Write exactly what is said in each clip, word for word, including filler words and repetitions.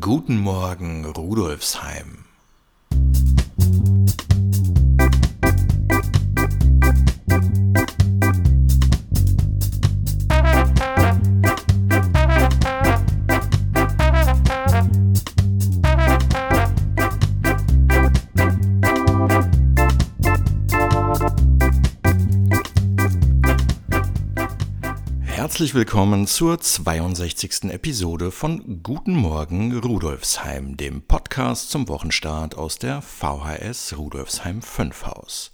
Guten Morgen, Rudolfsheim. Herzlich willkommen zur zweiundsechzigsten Episode von Guten Morgen Rudolfsheim, dem Podcast zum Wochenstart aus der V H S Rudolfsheim fünf Haus.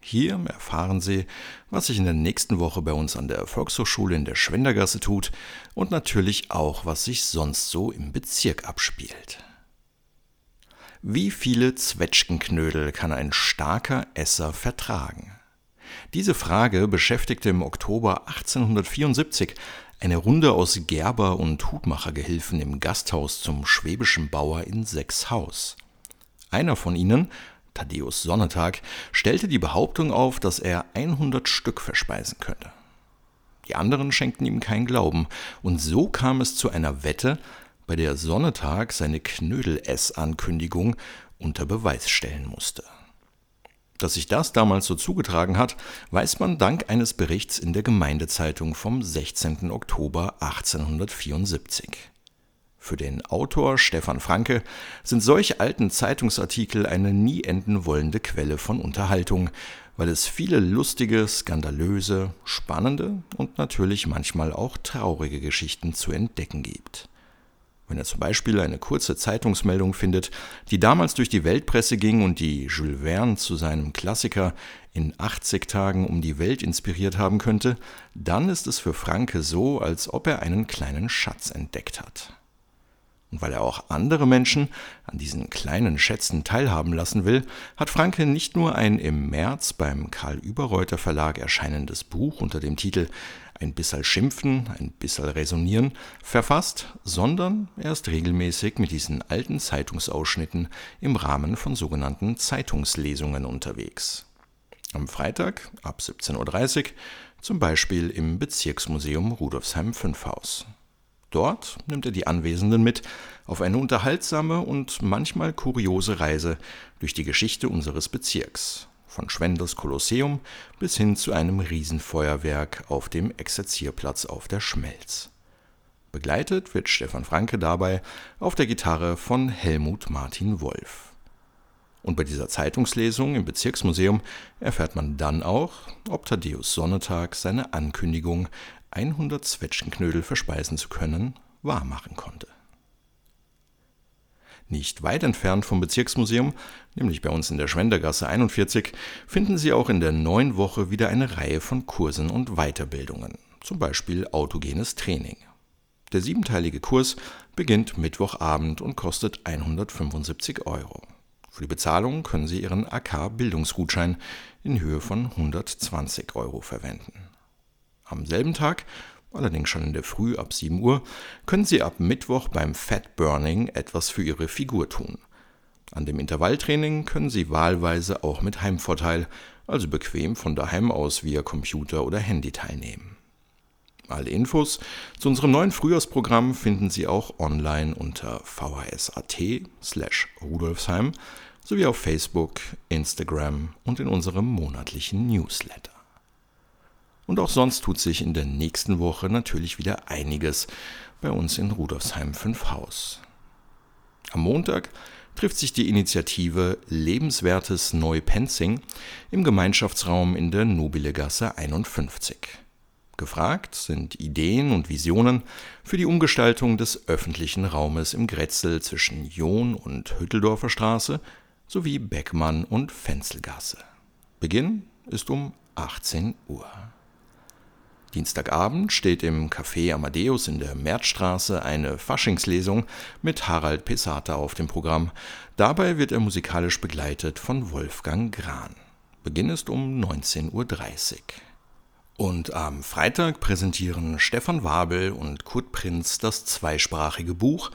Hier erfahren Sie, was sich in der nächsten Woche bei uns an der Volkshochschule in der Schwendergasse tut und natürlich auch, was sich sonst so im Bezirk abspielt. Wie viele Zwetschgenknödel kann ein starker Esser vertragen? Diese Frage beschäftigte im Oktober achtzehnhundertvierundsiebzig eine Runde aus Gerber- und Hutmachergehilfen im Gasthaus zum Schwäbischen Bauer in Sechshaus. Einer von ihnen, Thaddäus Sonntag, stellte die Behauptung auf, dass er hundert Stück verspeisen könnte. Die anderen schenkten ihm keinen Glauben und so kam es zu einer Wette, bei der Sonntag seine Knödel-Ess-Ankündigung unter Beweis stellen musste. Dass sich das damals so zugetragen hat, weiß man dank eines Berichts in der Gemeindezeitung vom sechzehnten Oktober achtzehnhundertvierundsiebzig. Für den Autor Stefan Franke sind solche alten Zeitungsartikel eine nie enden wollende Quelle von Unterhaltung, weil es viele lustige, skandalöse, spannende und natürlich manchmal auch traurige Geschichten zu entdecken gibt. Wenn er zum Beispiel eine kurze Zeitungsmeldung findet, die damals durch die Weltpresse ging und die Jules Verne zu seinem Klassiker in achtzig Tagen um die Welt inspiriert haben könnte, dann ist es für Franke so, als ob er einen kleinen Schatz entdeckt hat. Und weil er auch andere Menschen an diesen kleinen Schätzen teilhaben lassen will, hat Franke nicht nur ein im März beim Karl-Überreuther-Verlag erscheinendes Buch unter dem Titel »Ein bisserl schimpfen, ein bisserl resonieren« verfasst, sondern er ist regelmäßig mit diesen alten Zeitungsausschnitten im Rahmen von sogenannten Zeitungslesungen unterwegs. Am Freitag ab siebzehn Uhr dreißig, zum Beispiel im Bezirksmuseum Rudolfsheim Fünfhaus. Dort nimmt er die Anwesenden mit auf eine unterhaltsame und manchmal kuriose Reise durch die Geschichte unseres Bezirks, von Schwendels Kolosseum bis hin zu einem Riesenfeuerwerk auf dem Exerzierplatz auf der Schmelz. Begleitet wird Stefan Franke dabei auf der Gitarre von Helmut Martin Wolf. Und bei dieser Zeitungslesung im Bezirksmuseum erfährt man dann auch, ob Thaddäus Sonntag seine Ankündigung, hundert Zwetschgenknödel verspeisen zu können, wahrmachen konnte. Nicht weit entfernt vom Bezirksmuseum, nämlich bei uns in der Schwendergasse einundvierzig, finden Sie auch in der neuen Woche wieder eine Reihe von Kursen und Weiterbildungen, zum Beispiel autogenes Training. Der siebenteilige Kurs beginnt Mittwochabend und kostet hundertfünfundsiebzig Euro. Für die Bezahlung können Sie Ihren A K-Bildungsgutschein in Höhe von hundertzwanzig Euro verwenden. Am selben Tag, allerdings schon in der Früh ab sieben Uhr, können Sie ab Mittwoch beim Fat Burning etwas für Ihre Figur tun. An dem Intervalltraining können Sie wahlweise auch mit Heimvorteil, also bequem von daheim aus via Computer oder Handy teilnehmen. Alle Infos zu unserem neuen Frühjahrsprogramm finden Sie auch online unter v h s punkt a t slash Rudolfsheim sowie auf Facebook, Instagram und in unserem monatlichen Newsletter. Und auch sonst tut sich in der nächsten Woche natürlich wieder einiges bei uns in Rudolfsheim Fünfhaus. Am Montag trifft sich die Initiative Lebenswertes Neupenzing im Gemeinschaftsraum in der Nobilegasse einundfünfzig. Gefragt sind Ideen und Visionen für die Umgestaltung des öffentlichen Raumes im Grätzl zwischen John- und Hütteldorfer Straße sowie Beckmann- und Fenzelgasse. Beginn ist um achtzehn Uhr. Dienstagabend steht im Café Amadeus in der Märzstraße eine Faschingslesung mit Harald Pessata auf dem Programm. Dabei wird er musikalisch begleitet von Wolfgang Grahn. Beginn ist um neunzehn Uhr dreißig. Und am Freitag präsentieren Stefan Wabel und Kurt Prinz das zweisprachige Buch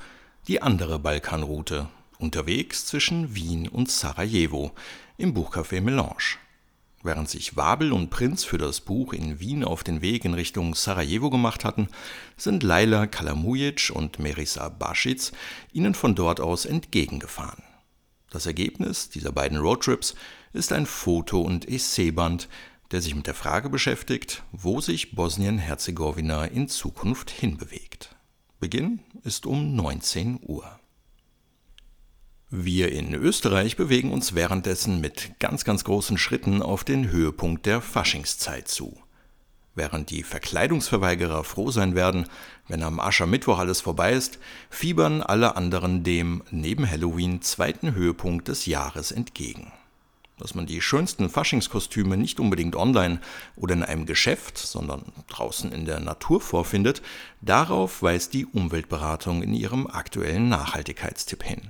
»Die andere Balkanroute – Unterwegs zwischen Wien und Sarajevo« im Buchcafé Melange. Während sich Wabel und Prinz für das Buch in Wien auf den Weg in Richtung Sarajevo gemacht hatten, sind Laila Kalamujic und Merisa Basic ihnen von dort aus entgegengefahren. Das Ergebnis dieser beiden Roadtrips ist ein Foto- und Essayband, der sich mit der Frage beschäftigt, wo sich Bosnien-Herzegowina in Zukunft hinbewegt. Beginn ist um neunzehn Uhr. Wir in Österreich bewegen uns währenddessen mit ganz, ganz großen Schritten auf den Höhepunkt der Faschingszeit zu. Während die Verkleidungsverweigerer froh sein werden, wenn am Aschermittwoch alles vorbei ist, fiebern alle anderen dem neben Halloween zweiten Höhepunkt des Jahres entgegen. Dass man die schönsten Faschingskostüme nicht unbedingt online oder in einem Geschäft, sondern draußen in der Natur vorfindet, darauf weist die Umweltberatung in ihrem aktuellen Nachhaltigkeitstipp hin.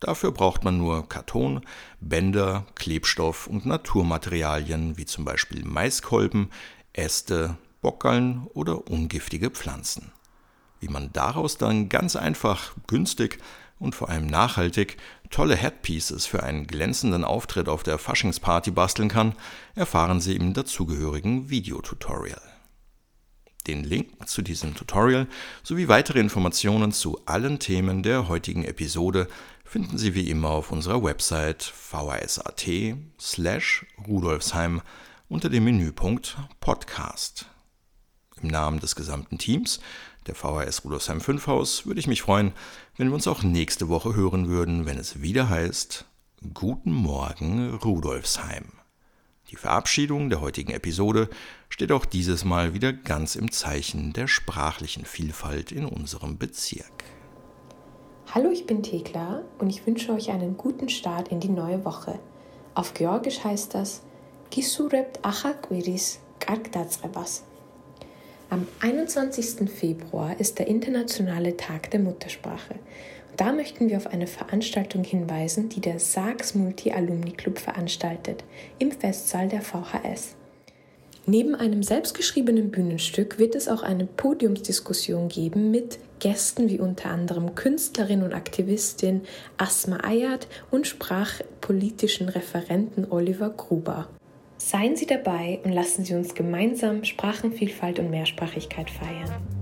Dafür braucht man nur Karton, Bänder, Klebstoff und Naturmaterialien wie zum Beispiel Maiskolben, Äste, Bockeln oder ungiftige Pflanzen. Wie man daraus dann ganz einfach, günstig und vor allem nachhaltig tolle Headpieces für einen glänzenden Auftritt auf der Faschingsparty basteln kann, erfahren Sie im dazugehörigen Videotutorial. Den Link zu diesem Tutorial sowie weitere Informationen zu allen Themen der heutigen Episode finden Sie wie immer auf unserer Website v h s punkt a t slash rudolfsheim unter dem Menüpunkt Podcast. Im Namen des gesamten Teams der V H S Rudolfsheim fünf Haus würde ich mich freuen, wenn wir uns auch nächste Woche hören würden, wenn es wieder heißt Guten Morgen Rudolfsheim. Die Verabschiedung der heutigen Episode steht auch dieses Mal wieder ganz im Zeichen der sprachlichen Vielfalt in unserem Bezirk. Hallo, ich bin Thekla und ich wünsche euch einen guten Start in die neue Woche. Auf Georgisch heißt das Gisurept Achakwiris Karktatsrebas. Am einundzwanzigsten Februar ist der internationale Tag der Muttersprache. Und da möchten wir auf eine Veranstaltung hinweisen, die der S A G S Multi Alumni Club veranstaltet, im Festsaal der V H S. Neben einem selbstgeschriebenen Bühnenstück wird es auch eine Podiumsdiskussion geben mit Gästen wie unter anderem Künstlerin und Aktivistin Asma Ayad und sprachpolitischen Referenten Oliver Gruber. Seien Sie dabei und lassen Sie uns gemeinsam Sprachenvielfalt und Mehrsprachigkeit feiern.